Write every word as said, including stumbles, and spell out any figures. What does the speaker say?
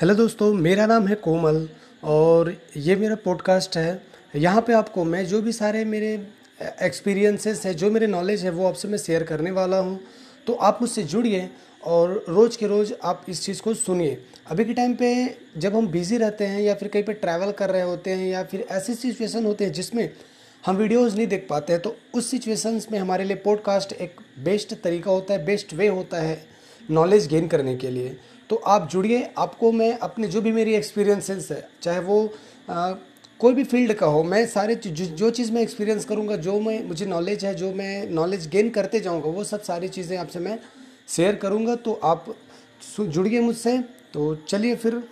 Hello दोस्तों, मेरा नाम है कोमल और ये मेरा पॉडकास्ट है। यहाँ पे आपको मैं जो भी सारे मेरे एक्सपीरियंसेस है, जो मेरे नॉलेज है, वो आपसे मैं शेयर करने वाला हूँ। तो आप मुझसे जुड़िए और रोज़ के रोज़ आप इस चीज़ को सुनिए। अभी के टाइम पे जब हम बिज़ी रहते हैं या फिर कहीं पे ट्रैवल कर रहे होते हैं या फिर ऐसी सिचुएशन होते हैं जिसमें हम वीडियोस नहीं देख पाते हैं, तो उस सिचुएशंस में हमारे लिए पॉडकास्ट एक बेस्ट तरीका होता है, बेस्ट वे होता है नॉलेज गेन करने के लिए। तो आप जुड़िए, आपको मैं अपने जो भी मेरी एक्सपीरियंसेस है, चाहे वो आ, कोई भी फील्ड का हो, मैं सारे जो, जो चीज़ मैं एक्सपीरियंस करूँगा, जो मैं मुझे नॉलेज है, जो मैं नॉलेज गेन करते जाऊँगा, वो सब सारी चीज़ें आपसे मैं शेयर करूँगा। तो आप जुड़िए मुझसे। तो चलिए फिर।